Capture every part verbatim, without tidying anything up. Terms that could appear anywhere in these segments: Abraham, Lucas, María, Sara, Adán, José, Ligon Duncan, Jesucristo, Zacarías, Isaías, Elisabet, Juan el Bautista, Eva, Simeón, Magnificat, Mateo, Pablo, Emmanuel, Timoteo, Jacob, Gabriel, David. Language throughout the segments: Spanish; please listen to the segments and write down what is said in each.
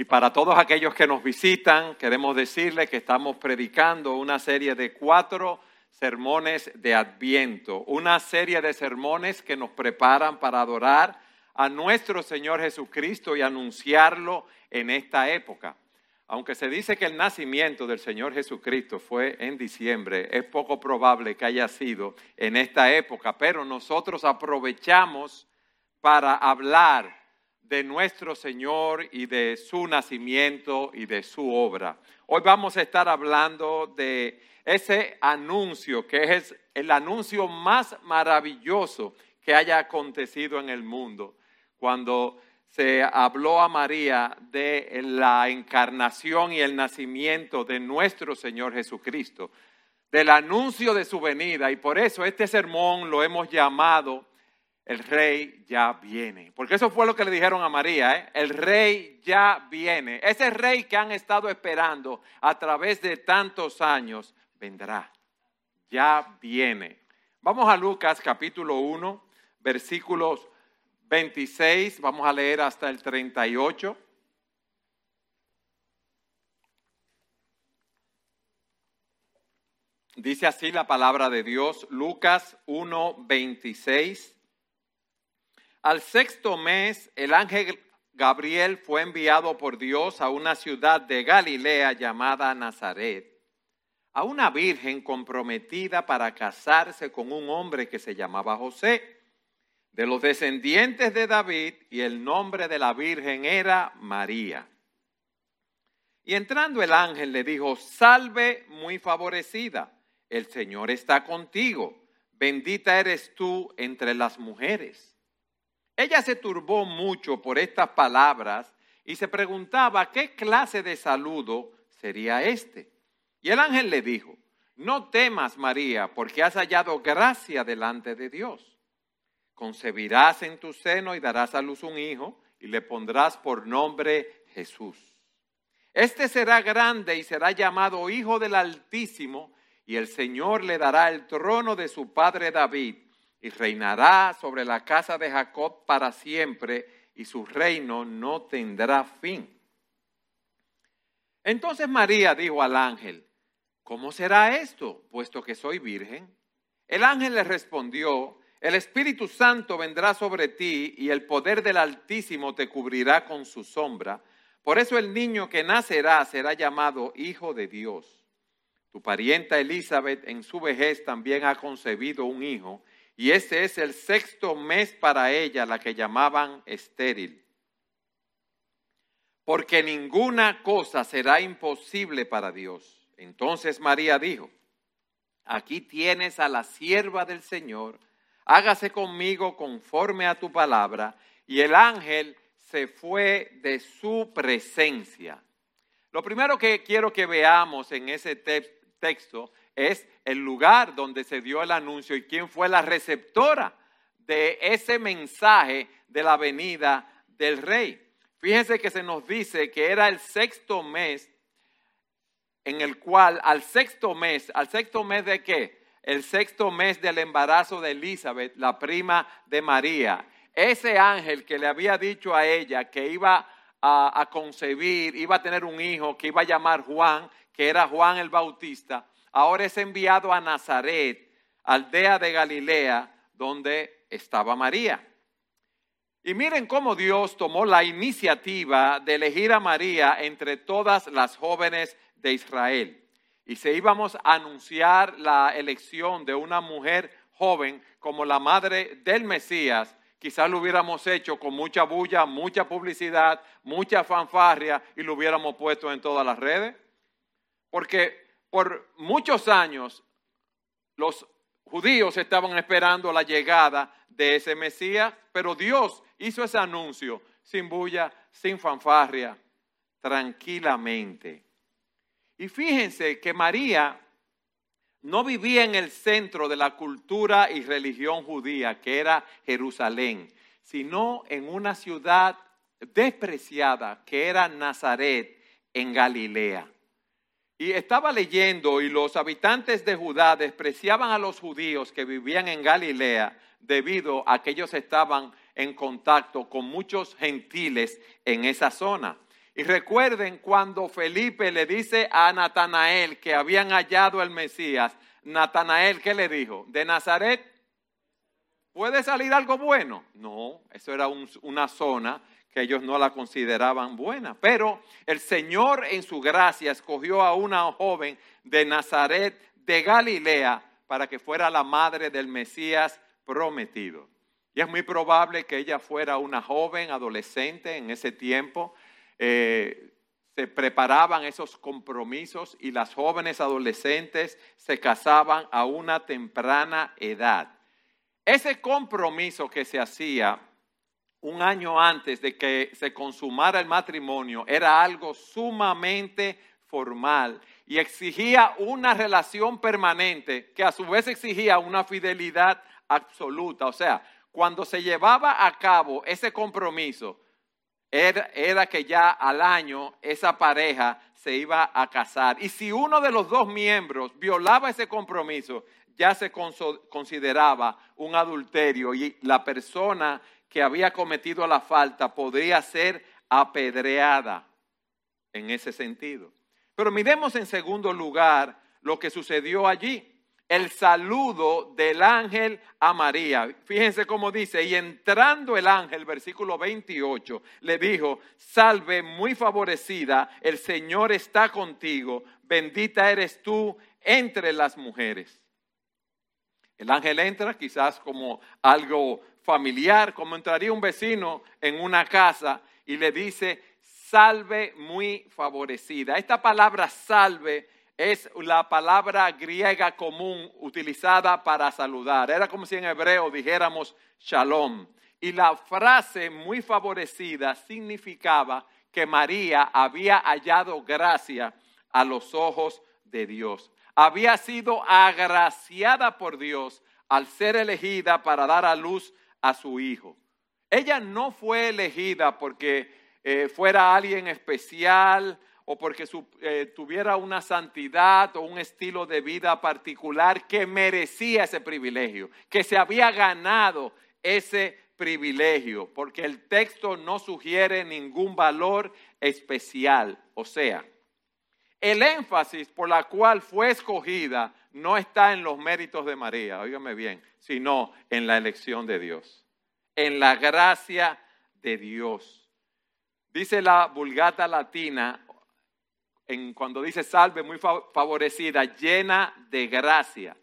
Y para todos aquellos que nos visitan, queremos decirles que estamos predicando una serie de cuatro sermones de Adviento. Una serie de sermones que nos preparan para adorar a nuestro Señor Jesucristo y anunciarlo en esta época. Aunque se dice que el nacimiento del Señor Jesucristo fue en diciembre, es poco probable que haya sido en esta época, pero nosotros aprovechamos para hablar de nuestro Señor y de su nacimiento y de su obra. Hoy vamos a estar hablando de ese anuncio que es el anuncio más maravilloso que haya acontecido en el mundo. Cuando se habló a María de la encarnación y el nacimiento de nuestro Señor Jesucristo, del anuncio de su venida, y por eso este sermón lo hemos llamado El Rey ya viene. Porque eso fue lo que le dijeron a María, ¿eh? El Rey ya viene. Ese Rey que han estado esperando a través de tantos años, vendrá. Ya viene. Vamos a Lucas capítulo uno, versículos veintiséis, vamos a leer hasta el treinta y ocho. Dice así la palabra de Dios, Lucas uno, veintiséis. Al sexto mes, el ángel Gabriel fue enviado por Dios a una ciudad de Galilea llamada Nazaret, a una virgen comprometida para casarse con un hombre que se llamaba José, de los descendientes de David, y el nombre de la virgen era María. Y entrando el ángel le dijo, salve muy favorecida, el Señor está contigo, bendita eres tú entre las mujeres. Ella se turbó mucho por estas palabras y se preguntaba qué clase de saludo sería este. Y el ángel le dijo, no temas, María, porque has hallado gracia delante de Dios. Concebirás en tu seno y darás a luz un hijo y le pondrás por nombre Jesús. Este será grande y será llamado Hijo del Altísimo, y el Señor le dará el trono de su padre David, y reinará sobre la casa de Jacob para siempre, y su reino no tendrá fin. Entonces María dijo al ángel, ¿cómo será esto, puesto que soy virgen? El ángel le respondió, el Espíritu Santo vendrá sobre ti, y el poder del Altísimo te cubrirá con su sombra. Por eso el niño que nacerá será llamado Hijo de Dios. Tu parienta Elisabet en su vejez también ha concebido un hijo, y este es el sexto mes para ella, la que llamaban estéril. Porque ninguna cosa será imposible para Dios. Entonces María dijo, aquí tienes a la sierva del Señor, hágase conmigo conforme a tu palabra. Y el ángel se fue de su presencia. Lo primero que quiero que veamos en ese te- texto es el lugar donde se dio el anuncio y quién fue la receptora de ese mensaje de la venida del Rey. Fíjense que se nos dice que era el sexto mes en el cual, al sexto mes, ¿al sexto mes de qué? El sexto mes del embarazo de Elisabet, la prima de María. Ese ángel que le había dicho a ella que iba a, a concebir, iba a tener un hijo, que iba a llamar Juan, que era Juan el Bautista, ahora es enviado a Nazaret, aldea de Galilea, donde estaba María. Y miren cómo Dios tomó la iniciativa de elegir a María entre todas las jóvenes de Israel. Y si íbamos a anunciar la elección de una mujer joven como la madre del Mesías, quizás lo hubiéramos hecho con mucha bulla, mucha publicidad, mucha fanfarria, y lo hubiéramos puesto en todas las redes. Porque por muchos años los judíos estaban esperando la llegada de ese Mesías, pero Dios hizo ese anuncio sin bulla, sin fanfarria, tranquilamente. Y fíjense que María no vivía en el centro de la cultura y religión judía, que era Jerusalén, sino en una ciudad despreciada, que era Nazaret, en Galilea. Y estaba leyendo, y los habitantes de Judá despreciaban a los judíos que vivían en Galilea debido a que ellos estaban en contacto con muchos gentiles en esa zona. Y recuerden cuando Felipe le dice a Natanael que habían hallado al Mesías, Natanael, ¿qué le dijo? ¿De Nazaret puede salir algo bueno? No, eso era un, una zona que ellos no la consideraban buena. Pero el Señor en su gracia escogió a una joven de Nazaret de Galilea para que fuera la madre del Mesías prometido. Y es muy probable que ella fuera una joven, adolescente en ese tiempo. Eh, se preparaban esos compromisos y las jóvenes adolescentes se casaban a una temprana edad. Ese compromiso que se hacía un año antes de que se consumara el matrimonio era algo sumamente formal y exigía una relación permanente que a su vez exigía una fidelidad absoluta. O sea, cuando se llevaba a cabo ese compromiso, era, era que ya al año esa pareja se iba a casar. Y si uno de los dos miembros violaba ese compromiso, ya se consideraba un adulterio y la persona que había cometido la falta podría ser apedreada en ese sentido. Pero miremos en segundo lugar lo que sucedió allí. El saludo del ángel a María. Fíjense cómo dice, y entrando el ángel, versículo veintiocho, le dijo, salve muy favorecida, el Señor está contigo, bendita eres tú entre las mujeres. El ángel entra quizás como algo familiar, como entraría un vecino en una casa y le dice, salve muy favorecida. Esta palabra salve es la palabra griega común utilizada para saludar. Era como si en hebreo dijéramos shalom. Y la frase muy favorecida significaba que María había hallado gracia a los ojos de Dios. Había sido agraciada por Dios al ser elegida para dar a luz a su hijo. Ella no fue elegida porque eh, fuera alguien especial o porque su, eh, tuviera una santidad o un estilo de vida particular que merecía ese privilegio, que se había ganado ese privilegio, porque el texto no sugiere ningún valor especial. O sea, el énfasis por la cual fue escogida no está en los méritos de María, óigame bien, sino en la elección de Dios, en la gracia de Dios. Dice la Vulgata Latina, en, cuando dice salve muy favorecida, llena de gracia.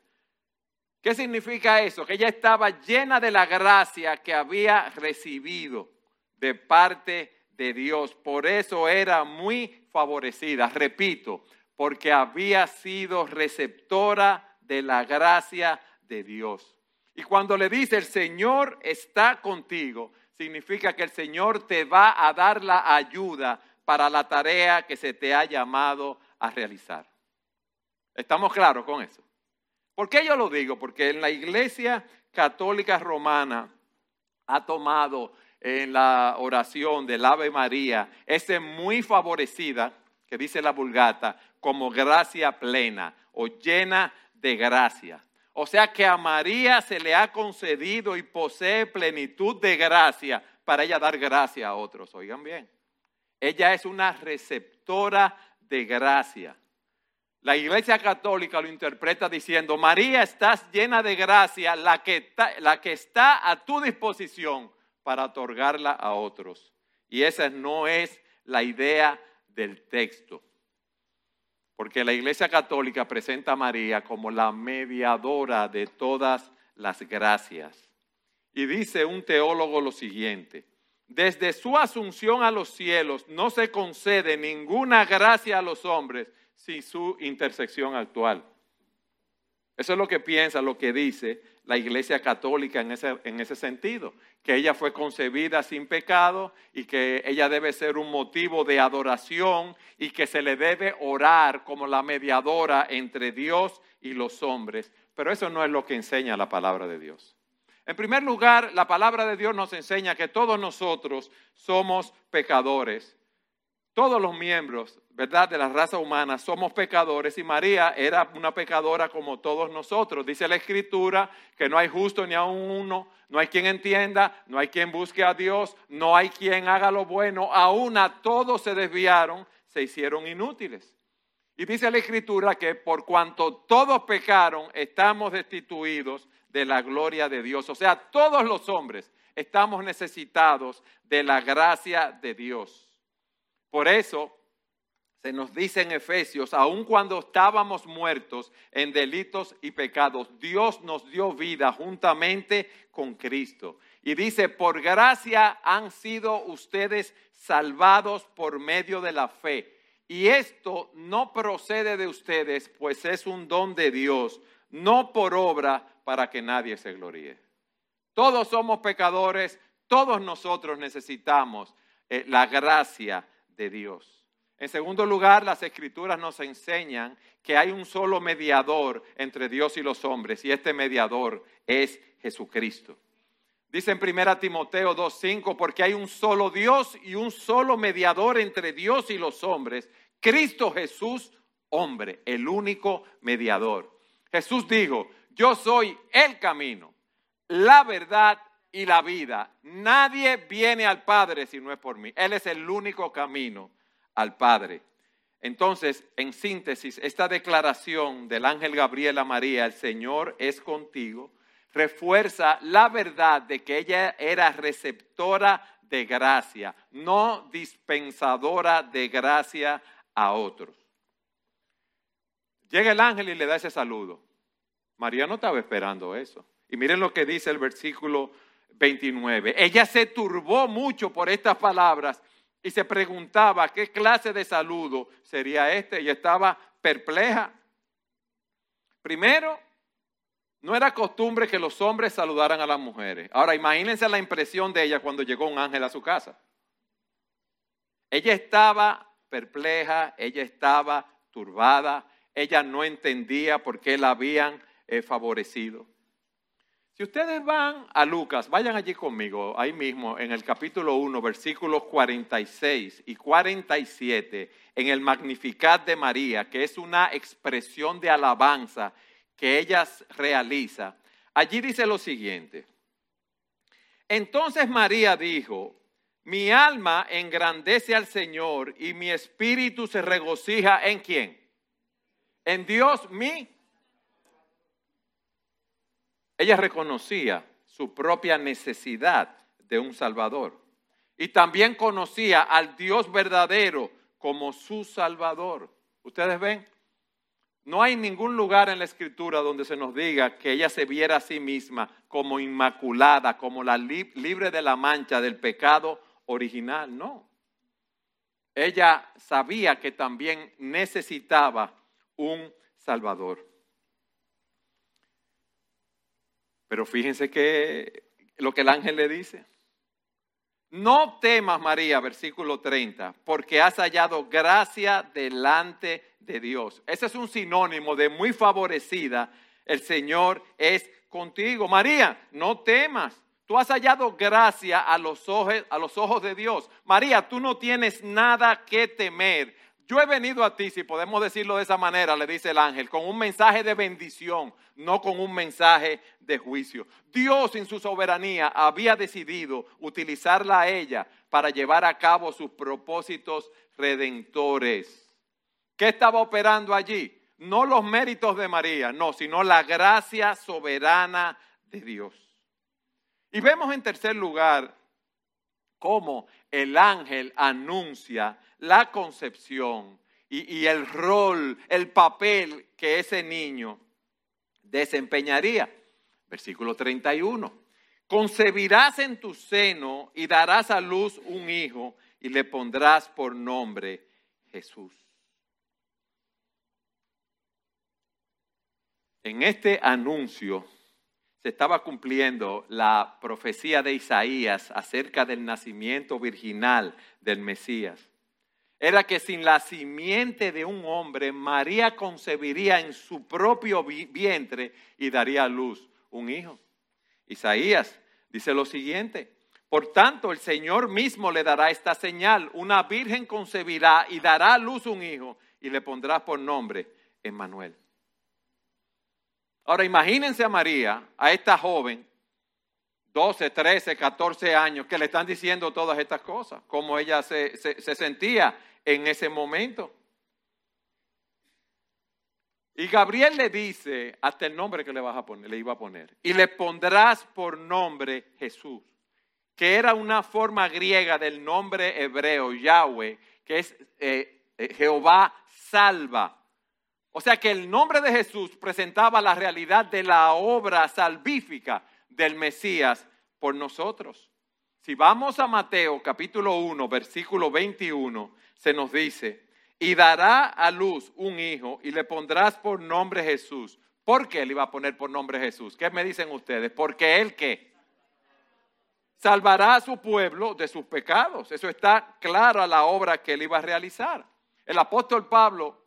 ¿Qué significa eso? Que ella estaba llena de la gracia que había recibido de parte de Dios. Por eso era muy favorecida, repito, porque había sido receptora de la gracia de Dios. Y cuando le dice, el Señor está contigo, significa que el Señor te va a dar la ayuda para la tarea que se te ha llamado a realizar. ¿Estamos claros con eso? ¿Por qué yo lo digo? Porque en la Iglesia Católica Romana ha tomado en la oración del Ave María ese muy favorecida, que dice la Vulgata, como gracia plena o llena de gracia. O sea que a María se le ha concedido y posee plenitud de gracia para ella dar gracia a otros. Oigan bien, ella es una receptora de gracia. La Iglesia Católica lo interpreta diciendo, María, estás llena de gracia, la que está, la que está a tu disposición para otorgarla a otros. Y esa no es la idea del texto. Porque la Iglesia Católica presenta a María como la mediadora de todas las gracias. Y dice un teólogo lo siguiente, desde su asunción a los cielos no se concede ninguna gracia a los hombres sin su intersección actual. Eso es lo que piensa, lo que dice la Iglesia Católica en ese, en ese sentido, que ella fue concebida sin pecado y que ella debe ser un motivo de adoración y que se le debe orar como la mediadora entre Dios y los hombres. Pero eso no es lo que enseña la palabra de Dios. En primer lugar, la palabra de Dios nos enseña que todos nosotros somos pecadores. Todos los miembros, ¿verdad?, de la raza humana somos pecadores, y María era una pecadora como todos nosotros. Dice la Escritura que no hay justo ni aun uno, no hay quien entienda, no hay quien busque a Dios, no hay quien haga lo bueno. Aún a todos se desviaron, se hicieron inútiles. Y dice la Escritura que por cuanto todos pecaron, estamos destituidos de la gloria de Dios. O sea, todos los hombres estamos necesitados de la gracia de Dios. Por eso se nos dice en Efesios, aun cuando estábamos muertos en delitos y pecados, Dios nos dio vida juntamente con Cristo. Y dice, por gracia han sido ustedes salvados por medio de la fe. Y esto no procede de ustedes, pues es un don de Dios, no por obra, para que nadie se gloríe. Todos somos pecadores, todos nosotros necesitamos eh, la gracia de Dios. En segundo lugar, las Escrituras nos enseñan que hay un solo mediador entre Dios y los hombres, y este mediador es Jesucristo. Dice en primera Timoteo dos cinco, porque hay un solo Dios y un solo mediador entre Dios y los hombres, Cristo Jesús, hombre, el único mediador. Jesús dijo, yo soy el camino, la verdad y la vida. Nadie viene al Padre si no es por mí. Él es el único camino al Padre. Entonces, en síntesis, esta declaración del ángel Gabriel a María, el Señor es contigo, refuerza la verdad de que ella era receptora de gracia, no dispensadora de gracia a otros. Llega el ángel y le da ese saludo. María no estaba esperando eso. Y miren lo que dice el versículo veintinueve. Ella se turbó mucho por estas palabras y se preguntaba qué clase de saludo sería este. Ella estaba perpleja. Primero, no era costumbre que los hombres saludaran a las mujeres. Ahora, imagínense la impresión de ella cuando llegó un ángel a su casa. Ella estaba perpleja, ella estaba turbada, ella no entendía por qué la habían eh, favorecido. Si ustedes van a Lucas, vayan allí conmigo, ahí mismo, en el capítulo uno, versículos cuarenta y seis y cuarenta y siete, en el Magnificat de María, que es una expresión de alabanza que ella realiza. Allí dice lo siguiente. Entonces María dijo, mi alma engrandece al Señor y mi espíritu se regocija ¿en quién? En Dios mi. Ella reconocía su propia necesidad de un Salvador y también conocía al Dios verdadero como su Salvador. ¿Ustedes ven? No hay ningún lugar en la Escritura donde se nos diga que ella se viera a sí misma como inmaculada, como la lib- libre de la mancha del pecado original. No. Ella sabía que también necesitaba un Salvador. Pero fíjense que lo que el ángel le dice. No temas, María, versículo treinta, porque has hallado gracia delante de Dios. Ese es un sinónimo de muy favorecida. El Señor es contigo. María, no temas. Tú has hallado gracia a los ojos, a los ojos de Dios. María, tú no tienes nada que temer. Yo he venido a ti, si podemos decirlo de esa manera, le dice el ángel, con un mensaje de bendición, no con un mensaje de juicio. Dios en su soberanía había decidido utilizarla a ella para llevar a cabo sus propósitos redentores. ¿Qué estaba operando allí? No los méritos de María, no, sino la gracia soberana de Dios. Y vemos en tercer lugar cómo el ángel anuncia la concepción y, y el rol, el papel que ese niño desempeñaría. Versículo treinta y uno. Concebirás en tu seno y darás a luz un hijo y le pondrás por nombre Jesús. En este anuncio se estaba cumpliendo la profecía de Isaías acerca del nacimiento virginal del Mesías. Era que sin la simiente de un hombre, María concebiría en su propio vientre y daría a luz un hijo. Isaías dice lo siguiente, Por tanto, el Señor mismo le dará esta señal. Una virgen concebirá y dará a luz un hijo y le pondrá por nombre Emmanuel. Ahora imagínense a María, a esta joven, doce, trece, catorce años, que le están diciendo todas estas cosas, cómo ella se, se, se sentía en ese momento. Y Gabriel le dice hasta el nombre que le, vas a poner, le iba a poner. Y le pondrás por nombre Jesús, que era una forma griega del nombre hebreo Yahweh, que es eh, Jehová salva. O sea que el nombre de Jesús presentaba la realidad de la obra salvífica del Mesías por nosotros. Si vamos a Mateo capítulo uno, versículo veintiuno, se nos dice: y dará a luz un hijo y le pondrás por nombre Jesús. ¿Por qué le iba a poner por nombre Jesús? ¿Qué me dicen ustedes? Porque él ¿qué? Salvará a su pueblo de sus pecados. Eso está claro a la obra que él iba a realizar. El apóstol Pablo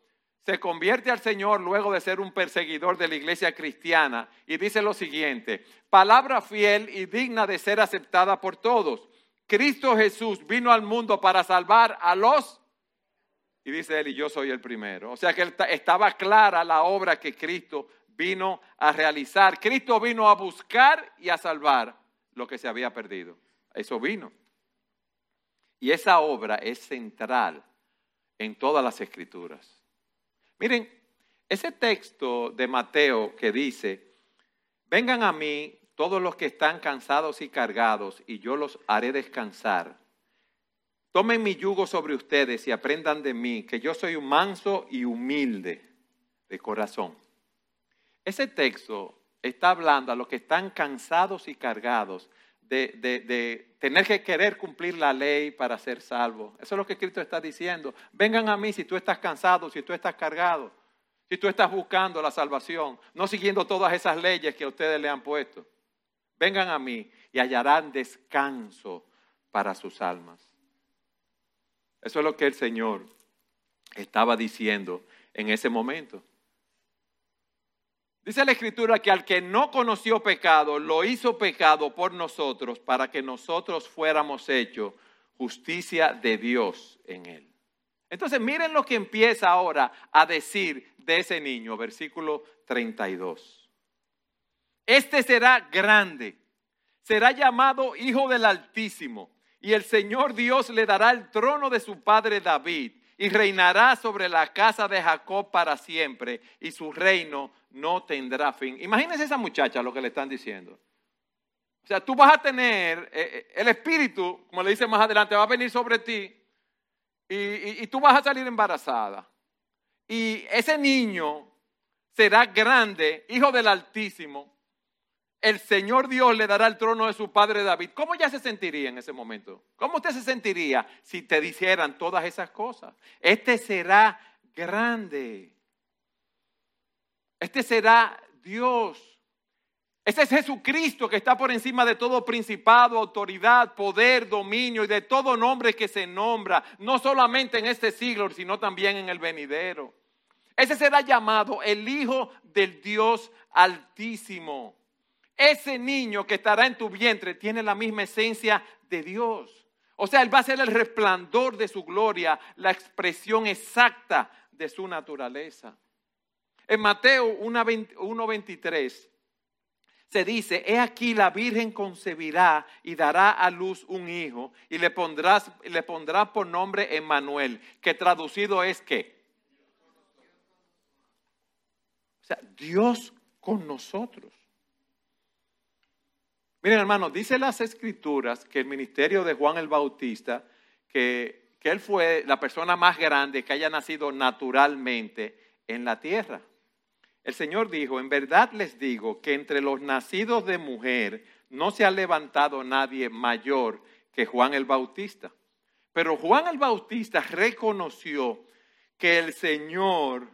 se convierte al Señor luego de ser un perseguidor de la iglesia cristiana y dice lo siguiente: palabra fiel y digna de ser aceptada por todos. Cristo Jesús vino al mundo para salvar a los. Y dice él, y yo soy el primero. O sea que estaba clara la obra que Cristo vino a realizar. Cristo vino a buscar y a salvar lo que se había perdido. Eso vino. Y esa obra es central en todas las Escrituras. Miren, ese texto de Mateo que dice: vengan a mí todos los que están cansados y cargados, y yo los haré descansar. Tomen mi yugo sobre ustedes y aprendan de mí, que yo soy un manso y humilde de corazón. Ese texto está hablando a los que están cansados y cargados de, de, de tener que querer cumplir la ley para ser salvos. Eso es lo que Cristo está diciendo. Vengan a mí si tú estás cansado, si tú estás cargado, si tú estás buscando la salvación, no siguiendo todas esas leyes que a ustedes le han puesto. Vengan a mí y hallarán descanso para sus almas. Eso es lo que el Señor estaba diciendo en ese momento. Dice la Escritura que al que no conoció pecado, lo hizo pecado por nosotros para que nosotros fuéramos hechos justicia de Dios en él. Entonces miren lo que empieza ahora a decir de ese niño, versículo treinta y dos. Este será grande, será llamado Hijo del Altísimo. Y el Señor Dios le dará el trono de su padre David y reinará sobre la casa de Jacob para siempre y su reino no tendrá fin. Imagínense esa muchacha lo que le están diciendo. O sea, tú vas a tener eh, el espíritu, como le dice más adelante, va a venir sobre ti y, y, y tú vas a salir embarazada. Y ese niño será grande, hijo del Altísimo. El Señor Dios le dará el trono de su padre David. ¿Cómo ya se sentiría en ese momento? ¿Cómo usted se sentiría si te dijeran todas esas cosas? Este será grande. Este será Dios. Este es Jesucristo que está por encima de todo principado, autoridad, poder, dominio y de todo nombre que se nombra. No solamente en este siglo, sino también en el venidero. Ese será llamado el Hijo del Dios Altísimo. Ese niño que estará en tu vientre tiene la misma esencia de Dios. O sea, él va a ser el resplandor de su gloria, la expresión exacta de su naturaleza. En Mateo uno veintitrés se dice: he aquí la virgen concebirá y dará a luz un hijo y le pondrás, le pondrás por nombre Emmanuel, que traducido es ¿qué? O sea, Dios con nosotros. Miren, hermanos, dice las Escrituras que el ministerio de Juan el Bautista, que, que él fue la persona más grande que haya nacido naturalmente en la tierra. El Señor dijo: en verdad les digo que entre los nacidos de mujer no se ha levantado nadie mayor que Juan el Bautista. Pero Juan el Bautista reconoció que el Señor,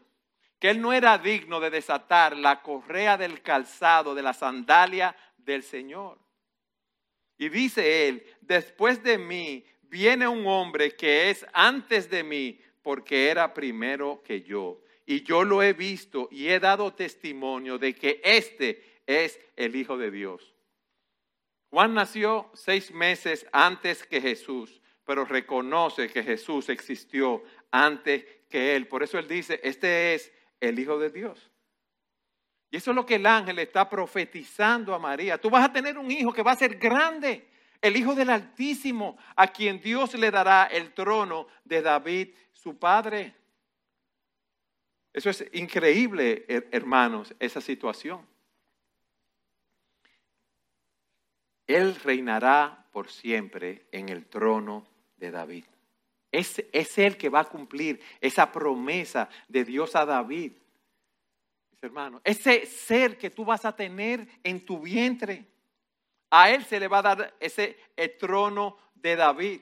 que él no era digno de desatar la correa del calzado de la sandalia del Señor. Y dice él: después de mí viene un hombre que es antes de mí, porque era primero que yo. Y yo lo he visto y he dado testimonio de que este es el Hijo de Dios. Juan nació seis meses antes que Jesús, pero reconoce que Jesús existió antes que él. Por eso él dice, este es el Hijo de Dios. Y eso es lo que el ángel está profetizando a María. Tú vas a tener un hijo que va a ser grande, el Hijo del Altísimo, a quien Dios le dará el trono de David, su padre. Eso es increíble, hermanos, esa situación. Él reinará por siempre en el trono de David. Es, es Él que va a cumplir esa promesa de Dios a David. Hermano, ese ser que tú vas a tener en tu vientre, a él se le va a dar ese trono de David.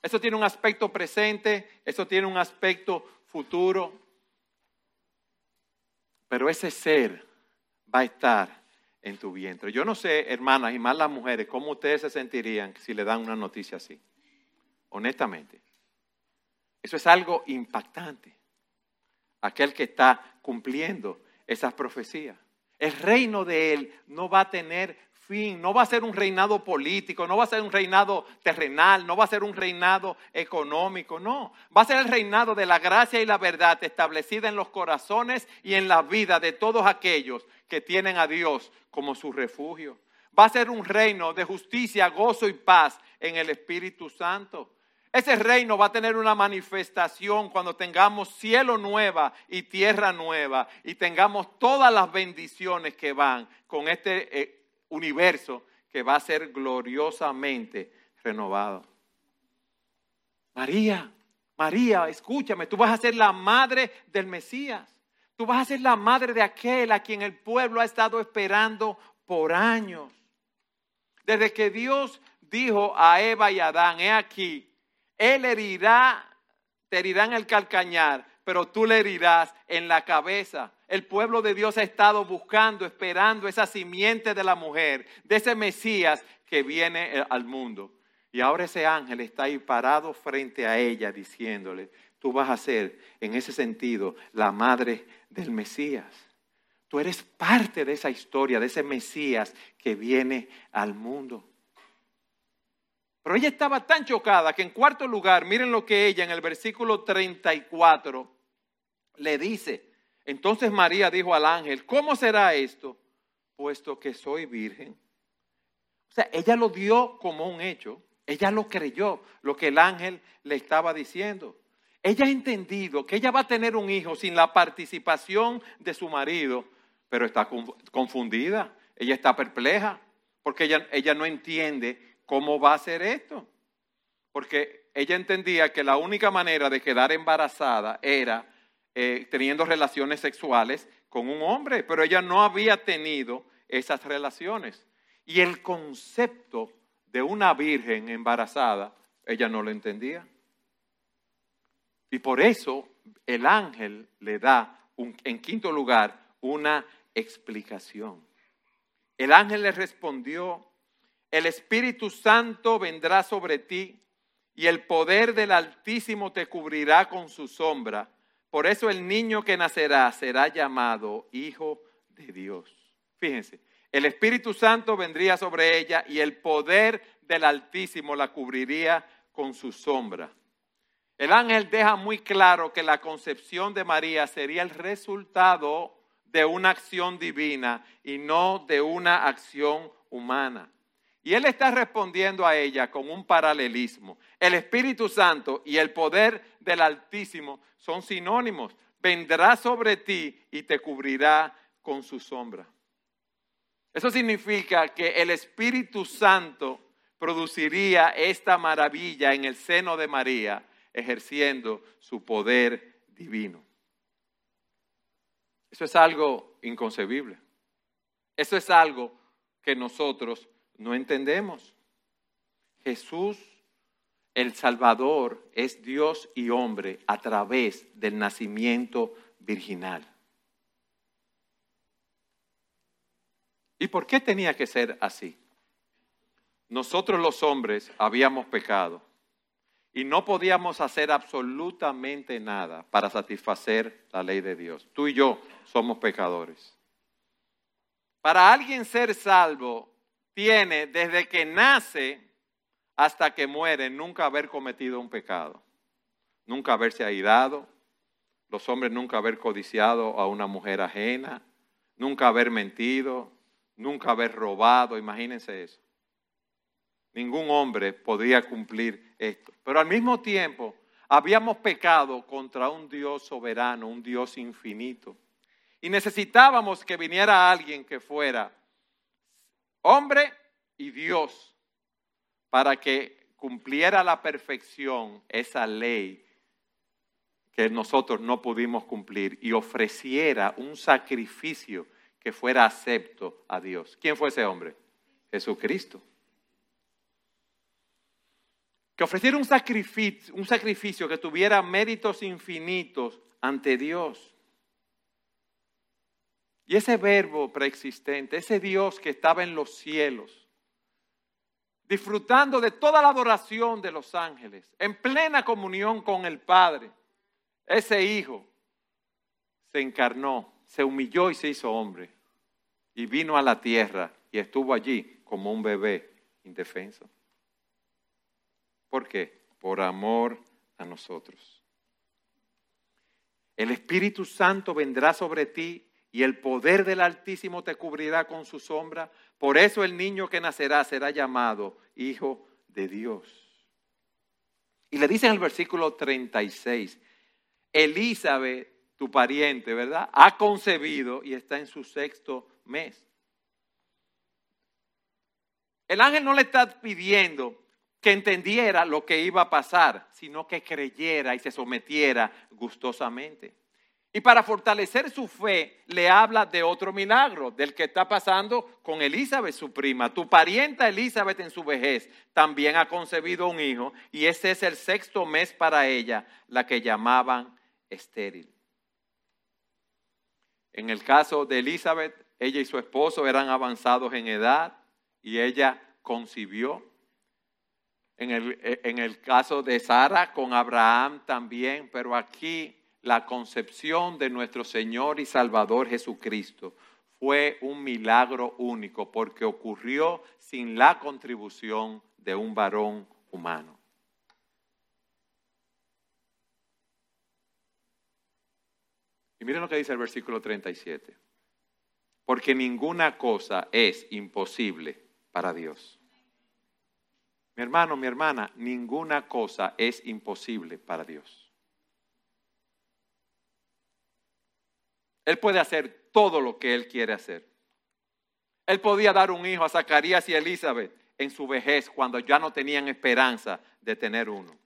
Eso tiene un aspecto presente, eso tiene un aspecto futuro. Pero ese ser va a estar en tu vientre. Yo no sé, hermanas y más las mujeres, cómo ustedes se sentirían si le dan una noticia así. Honestamente, eso es algo impactante. Aquel que está cumpliendo esas profecías. El reino de él no va a tener fin, no va a ser un reinado político, no va a ser un reinado terrenal, no va a ser un reinado económico, no. Va a ser el reinado de la gracia y la verdad establecida en los corazones y en la vida de todos aquellos que tienen a Dios como su refugio. Va a ser un reino de justicia, gozo y paz en el Espíritu Santo. Ese reino va a tener una manifestación cuando tengamos cielo nueva y tierra nueva y tengamos todas las bendiciones que van con este eh, universo que va a ser gloriosamente renovado. María, María, escúchame, tú vas a ser la madre del Mesías. Tú vas a ser la madre de aquel a quien el pueblo ha estado esperando por años. Desde que Dios dijo a Eva y a Adán, he aquí, él herirá, te herirá en el calcañar, pero tú le herirás en la cabeza. El pueblo de Dios ha estado buscando, esperando esa simiente de la mujer, de ese Mesías que viene al mundo. Y ahora ese ángel está ahí parado frente a ella diciéndole, tú vas a ser, en ese sentido, la madre del Mesías. Tú eres parte de esa historia, de ese Mesías que viene al mundo. Pero ella estaba tan chocada que en cuarto lugar, miren lo que ella en el versículo treinta y cuatro le dice. Entonces María dijo al ángel, ¿cómo será esto? Puesto que soy virgen. O sea, ella lo dio como un hecho. Ella lo creyó, lo que el ángel le estaba diciendo. Ella ha entendido que ella va a tener un hijo sin la participación de su marido, pero está confundida. Ella está perpleja porque ella, ella no entiende ¿cómo va a ser esto? Porque ella entendía que la única manera de quedar embarazada era eh, teniendo relaciones sexuales con un hombre, pero ella no había tenido esas relaciones. Y el concepto de una virgen embarazada, ella no lo entendía. Y por eso el ángel le da, un, en quinto lugar, una explicación. El ángel le respondió, el Espíritu Santo vendrá sobre ti y el poder del Altísimo te cubrirá con su sombra. Por eso el niño que nacerá será llamado Hijo de Dios. Fíjense, el Espíritu Santo vendría sobre ella y el poder del Altísimo la cubriría con su sombra. El ángel deja muy claro que la concepción de María sería el resultado de una acción divina y no de una acción humana. Y él está respondiendo a ella con un paralelismo. El Espíritu Santo y el poder del Altísimo son sinónimos. Vendrá sobre ti y te cubrirá con su sombra. Eso significa que el Espíritu Santo produciría esta maravilla en el seno de María, ejerciendo su poder divino. Eso es algo inconcebible. Eso es algo que nosotros no entendemos. Jesús, el Salvador, es Dios y hombre a través del nacimiento virginal. ¿Y por qué tenía que ser así? Nosotros los hombres habíamos pecado y no podíamos hacer absolutamente nada para satisfacer la ley de Dios. Tú y yo somos pecadores. Para alguien ser salvo, tiene desde que nace hasta que muere nunca haber cometido un pecado, nunca haberse airado, los hombres nunca haber codiciado a una mujer ajena, nunca haber mentido, nunca haber robado, imagínense eso. Ningún hombre podría cumplir esto. Pero al mismo tiempo, habíamos pecado contra un Dios soberano, un Dios infinito. Y necesitábamos que viniera alguien que fuera hombre y Dios para que cumpliera a la perfección esa ley que nosotros no pudimos cumplir y ofreciera un sacrificio que fuera acepto a Dios. ¿Quién fue ese hombre? Jesucristo. Que ofreciera un sacrificio, un sacrificio que tuviera méritos infinitos ante Dios. Y ese verbo preexistente, ese Dios que estaba en los cielos, disfrutando de toda la adoración de los ángeles, en plena comunión con el Padre, ese Hijo se encarnó, se humilló y se hizo hombre. Y vino a la tierra y estuvo allí como un bebé indefenso. ¿Por qué? Por amor a nosotros. El Espíritu Santo vendrá sobre ti y el poder del Altísimo te cubrirá con su sombra. Por eso el niño que nacerá será llamado Hijo de Dios. Y le dice en el versículo treinta y seis, Elisabet, tu pariente, ¿verdad?, ha concebido y está en su sexto mes. El ángel no le está pidiendo que entendiera lo que iba a pasar, sino que creyera y se sometiera gustosamente. Y para fortalecer su fe, le habla de otro milagro, del que está pasando con Elisabet, su prima. Tu parienta Elisabet en su vejez también ha concebido un hijo, y ese es el sexto mes para ella, la que llamaban estéril. En el caso de Elisabet, ella y su esposo eran avanzados en edad, y ella concibió. En el, en el caso de Sara, con Abraham también, pero aquí la concepción de nuestro Señor y Salvador Jesucristo fue un milagro único porque ocurrió sin la contribución de un varón humano. Y miren lo que dice el versículo treinta y siete. Porque ninguna cosa es imposible para Dios. Mi hermano, mi hermana, ninguna cosa es imposible para Dios. Él puede hacer todo lo que Él quiere hacer. Él podía dar un hijo a Zacarías y Elisabet en su vejez cuando ya no tenían esperanza de tener uno.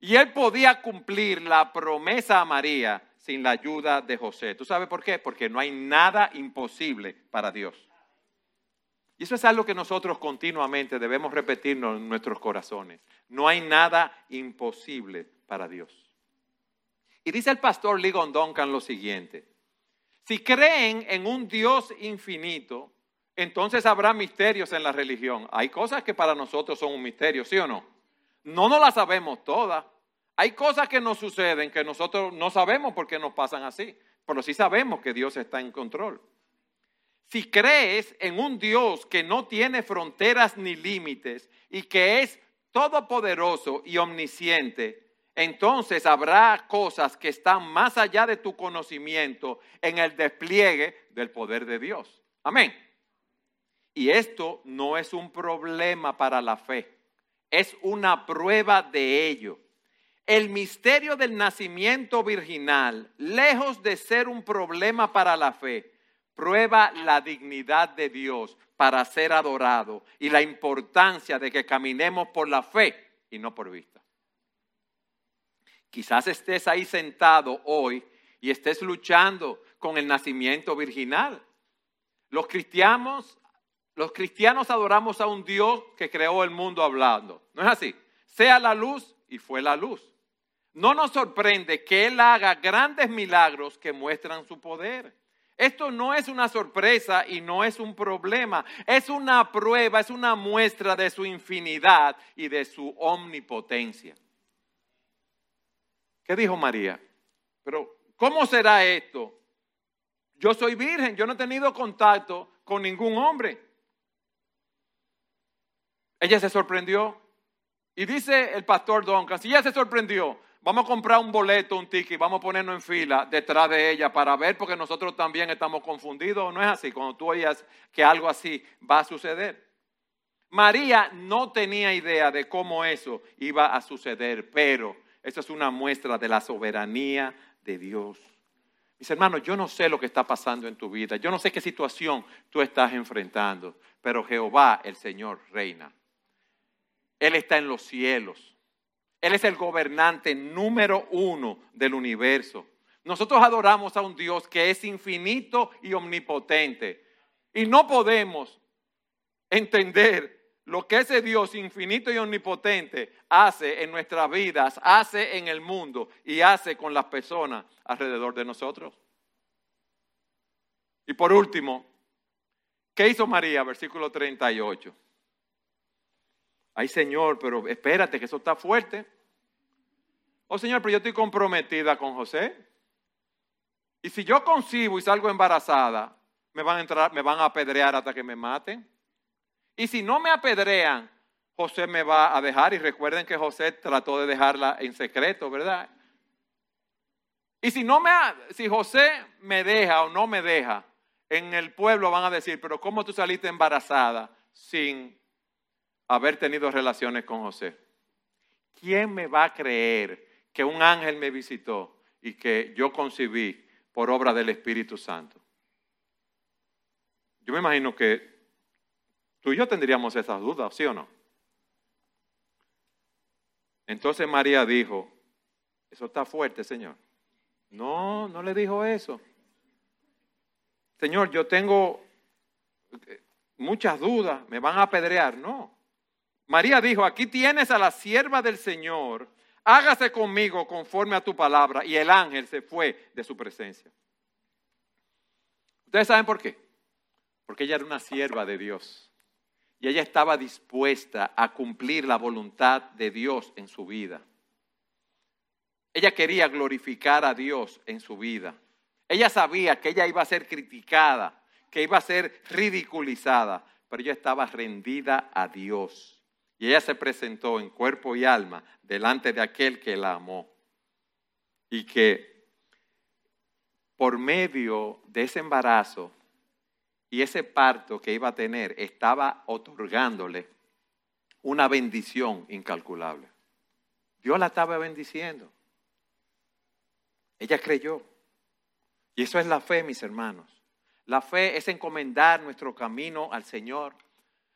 Y Él podía cumplir la promesa a María sin la ayuda de José. ¿Tú sabes por qué? Porque no hay nada imposible para Dios. Y eso es algo que nosotros continuamente debemos repetirnos en nuestros corazones. No hay nada imposible para Dios. Y dice el pastor Ligon Duncan lo siguiente. Si creen en un Dios infinito, entonces habrá misterios en la religión. Hay cosas que para nosotros son un misterio, ¿sí o no? No nos las sabemos todas. Hay cosas que nos suceden que nosotros no sabemos por qué nos pasan así. Pero sí sabemos que Dios está en control. Si crees en un Dios que no tiene fronteras ni límites y que es todopoderoso y omnisciente, entonces habrá cosas que están más allá de tu conocimiento en el despliegue del poder de Dios. Amén. Y esto no es un problema para la fe, es una prueba de ello. El misterio del nacimiento virginal, lejos de ser un problema para la fe, prueba la dignidad de Dios para ser adorado y la importancia de que caminemos por la fe y no por vista. Quizás estés ahí sentado hoy y estés luchando con el nacimiento virginal. Los cristianos, los cristianos adoramos a un Dios que creó el mundo hablando. ¿No es así? Sea la luz y fue la luz. No nos sorprende que Él haga grandes milagros que muestran su poder. Esto no es una sorpresa y no es un problema, es una prueba, es una muestra de su infinidad y de su omnipotencia. ¿Qué dijo María? Pero, ¿cómo será esto? Yo soy virgen, yo no he tenido contacto con ningún hombre. Ella se sorprendió. Y dice el pastor Duncan, si ella se sorprendió, vamos a comprar un boleto, un ticket, vamos a ponernos en fila detrás de ella para ver, porque nosotros también estamos confundidos. No es así, cuando tú oías que algo así va a suceder. María no tenía idea de cómo eso iba a suceder, pero eso es una muestra de la soberanía de Dios. Mis hermanos, yo no sé lo que está pasando en tu vida, yo no sé qué situación tú estás enfrentando, pero Jehová, el Señor, reina. Él está en los cielos. Él es el gobernante número uno del universo. Nosotros adoramos a un Dios que es infinito y omnipotente. Y no podemos entender lo que ese Dios infinito y omnipotente hace en nuestras vidas, hace en el mundo y hace con las personas alrededor de nosotros. Y por último, ¿qué hizo María? Versículo treinta y ocho. Ay, Señor, pero espérate que eso está fuerte. Oh, Señor, pero yo estoy comprometida con José. Y si yo concibo y salgo embarazada, me van a entrar, me van a apedrear hasta que me maten. Y si no me apedrean, José me va a dejar. Y recuerden que José trató de dejarla en secreto, ¿verdad? Y si no me, si José me deja o no me deja, en el pueblo van a decir, pero ¿cómo tú saliste embarazada sin haber tenido relaciones con José? ¿Quién me va a creer que un ángel me visitó y que yo concibí por obra del Espíritu Santo? Yo me imagino que tú y yo tendríamos esas dudas, ¿sí o no? Entonces María dijo, eso está fuerte, Señor. No, no le dijo eso. Señor, yo tengo muchas dudas, me van a apedrear, no. María dijo, aquí tienes a la sierva del Señor, hágase conmigo conforme a tu palabra. Y el ángel se fue de su presencia. ¿Ustedes saben por qué? Porque ella era una sierva de Dios. Y ella estaba dispuesta a cumplir la voluntad de Dios en su vida. Ella quería glorificar a Dios en su vida. Ella sabía que ella iba a ser criticada, que iba a ser ridiculizada, pero ella estaba rendida a Dios. Y ella se presentó en cuerpo y alma delante de aquel que la amó. Y que por medio de ese embarazo y ese parto que iba a tener, estaba otorgándole una bendición incalculable. Dios la estaba bendiciendo. Ella creyó. Y eso es la fe, mis hermanos. La fe es encomendar nuestro camino al Señor.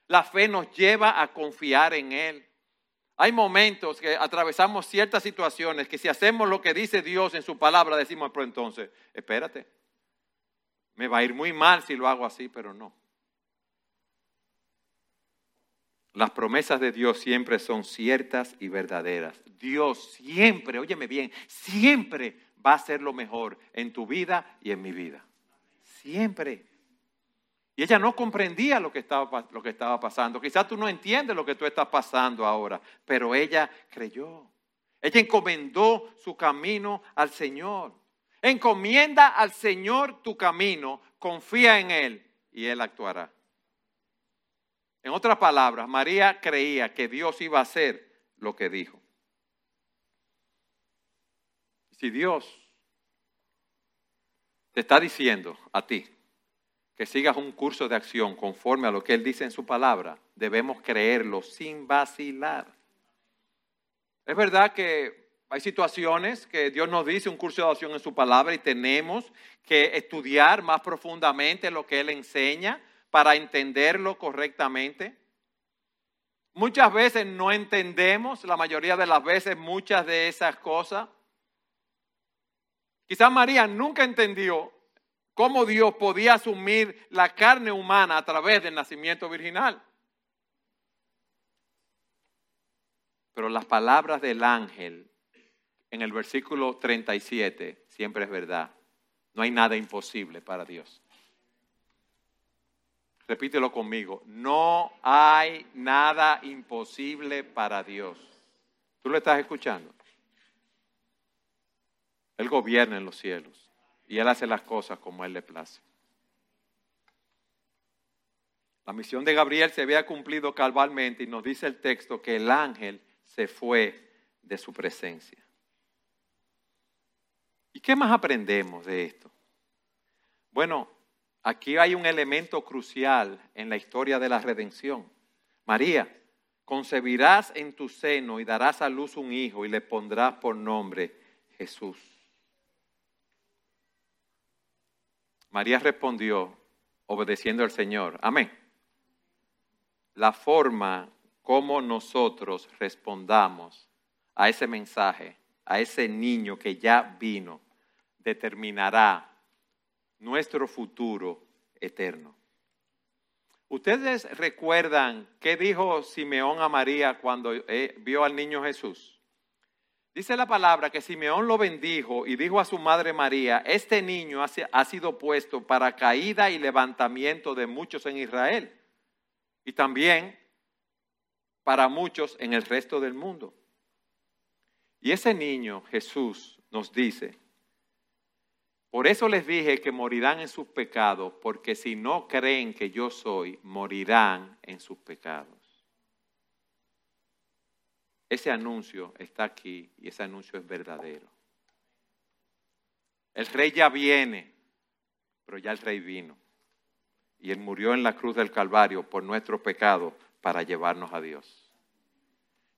La fe nos lleva a confiar en Él. Hay momentos que atravesamos ciertas situaciones que si hacemos lo que dice Dios en su palabra, decimos, pero entonces, espérate, me va a ir muy mal si lo hago así, pero no. Las promesas de Dios siempre son ciertas y verdaderas. Dios siempre, óyeme bien, siempre va a hacer lo mejor en tu vida y en mi vida. Siempre. Y ella no comprendía lo que estaba, lo que estaba pasando. Quizás tú no entiendes lo que tú estás pasando ahora, pero ella creyó. Ella encomendó su camino al Señor. Encomienda al Señor tu camino, confía en Él y Él actuará. En otras palabras, María creía que Dios iba a hacer lo que dijo. Si Dios te está diciendo a ti, que sigas un curso de acción conforme a lo que Él dice en su palabra, debemos creerlo sin vacilar. Es verdad que hay situaciones que Dios nos dice un curso de acción en su palabra y tenemos que estudiar más profundamente lo que Él enseña para entenderlo correctamente. Muchas veces no entendemos, la mayoría de las veces, muchas de esas cosas. Quizás María nunca entendió cómo Dios podía asumir la carne humana a través del nacimiento virginal. Pero las palabras del ángel en el versículo treinta y siete siempre es verdad. No hay nada imposible para Dios. Repítelo conmigo. No hay nada imposible para Dios. ¿Tú lo estás escuchando? Él gobierna en los cielos. Y Él hace las cosas como Él le place. La misión de Gabriel se había cumplido cabalmente y nos dice el texto que el ángel se fue de su presencia. ¿Y qué más aprendemos de esto? Bueno, aquí hay un elemento crucial en la historia de la redención. María, concebirás en tu seno y darás a luz un hijo y le pondrás por nombre Jesús. María respondió obedeciendo al Señor. Amén. La forma como nosotros respondamos a ese mensaje, a ese niño que ya vino, determinará nuestro futuro eterno. ¿Ustedes recuerdan qué dijo Simeón a María cuando eh, vio al niño Jesús? Dice la palabra que Simeón lo bendijo y dijo a su madre María, este niño ha, ha sido puesto para caída y levantamiento de muchos en Israel y también para muchos en el resto del mundo. Y ese niño, Jesús, nos dice, por eso les dije que morirán en sus pecados, porque si no creen que yo soy, morirán en sus pecados. Ese anuncio está aquí y ese anuncio es verdadero. El rey ya viene, pero ya el rey vino. Y él murió en la cruz del Calvario por nuestro pecado para llevarnos a Dios.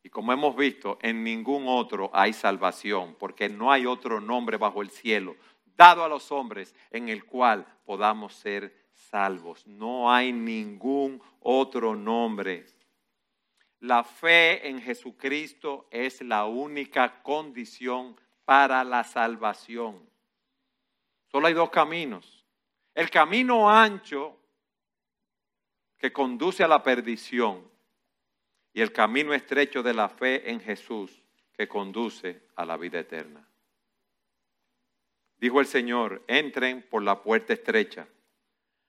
Y como hemos visto, en ningún otro hay salvación, porque no hay otro nombre bajo el cielo dado a los hombres en el cual podamos ser salvos. No hay ningún otro nombre. La fe en Jesucristo es la única condición para la salvación. Solo hay dos caminos. El camino ancho que conduce a la perdición y el camino estrecho de la fe en Jesús que conduce a la vida eterna. Dijo el Señor, entren por la puerta estrecha,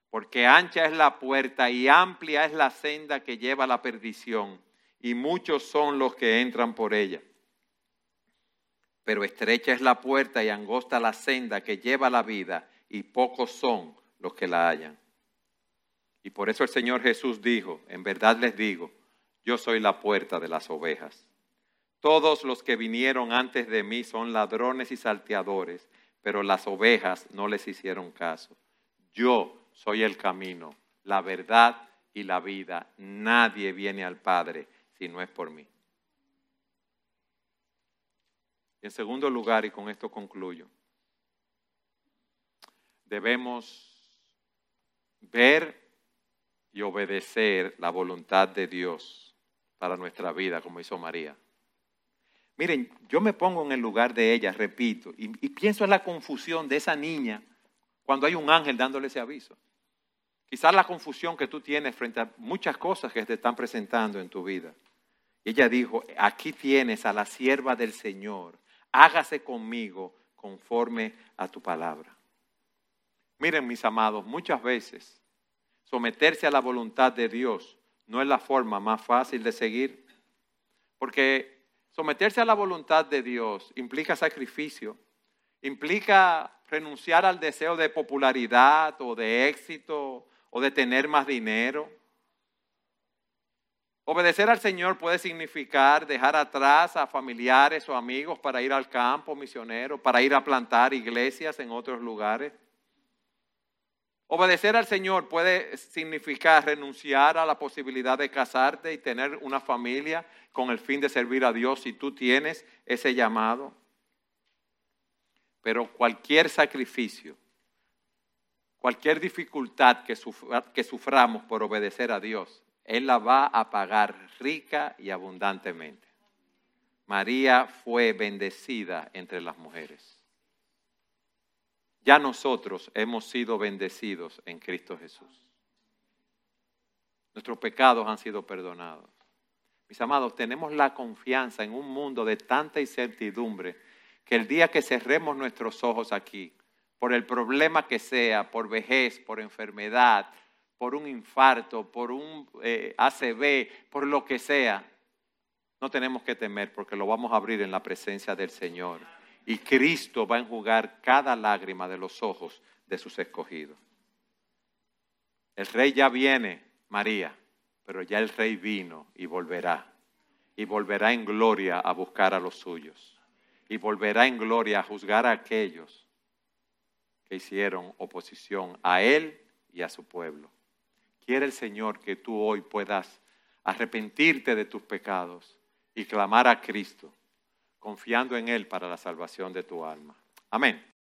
porque ancha es la puerta y amplia es la senda que lleva a la perdición, y muchos son los que entran por ella. Pero estrecha es la puerta y angosta la senda que lleva a la vida, y pocos son los que la hallan. Y por eso el Señor Jesús dijo, en verdad les digo, yo soy la puerta de las ovejas. Todos los que vinieron antes de mí son ladrones y salteadores, pero las ovejas no les hicieron caso. Yo soy el camino, la verdad y la vida. Nadie viene al Padre si no es por mí. Y en segundo lugar, y con esto concluyo, debemos ver y obedecer la voluntad de Dios para nuestra vida, como hizo María. Miren, yo me pongo en el lugar de ella, repito, y, y pienso en la confusión de esa niña cuando hay un ángel dándole ese aviso. Quizás la confusión que tú tienes frente a muchas cosas que te están presentando en tu vida. Ella dijo, aquí tienes a la sierva del Señor, hágase conmigo conforme a tu palabra. Miren, mis amados, muchas veces someterse a la voluntad de Dios no es la forma más fácil de seguir, porque someterse a la voluntad de Dios implica sacrificio, implica renunciar al deseo de popularidad o de éxito o de tener más dinero. Obedecer al Señor puede significar dejar atrás a familiares o amigos para ir al campo misionero, para ir a plantar iglesias en otros lugares. Obedecer al Señor puede significar renunciar a la posibilidad de casarte y tener una familia con el fin de servir a Dios si tú tienes ese llamado. Pero cualquier sacrificio, cualquier dificultad que, sufra, que suframos por obedecer a Dios, Él la va a pagar rica y abundantemente. María fue bendecida entre las mujeres. Ya nosotros hemos sido bendecidos en Cristo Jesús. Nuestros pecados han sido perdonados. Mis amados, tenemos la confianza en un mundo de tanta incertidumbre que el día que cerremos nuestros ojos aquí, por el problema que sea, por vejez, por enfermedad, por un infarto, por un eh, A C V, por lo que sea, no tenemos que temer porque lo vamos a abrir en la presencia del Señor. Y Cristo va a enjugar cada lágrima de los ojos de sus escogidos. El Rey ya viene, María, pero ya el Rey vino y volverá, y volverá en gloria a buscar a los suyos, y volverá en gloria a juzgar a aquellos que hicieron oposición a Él y a su pueblo. Quiere el Señor que tú hoy puedas arrepentirte de tus pecados y clamar a Cristo, confiando en Él para la salvación de tu alma. Amén.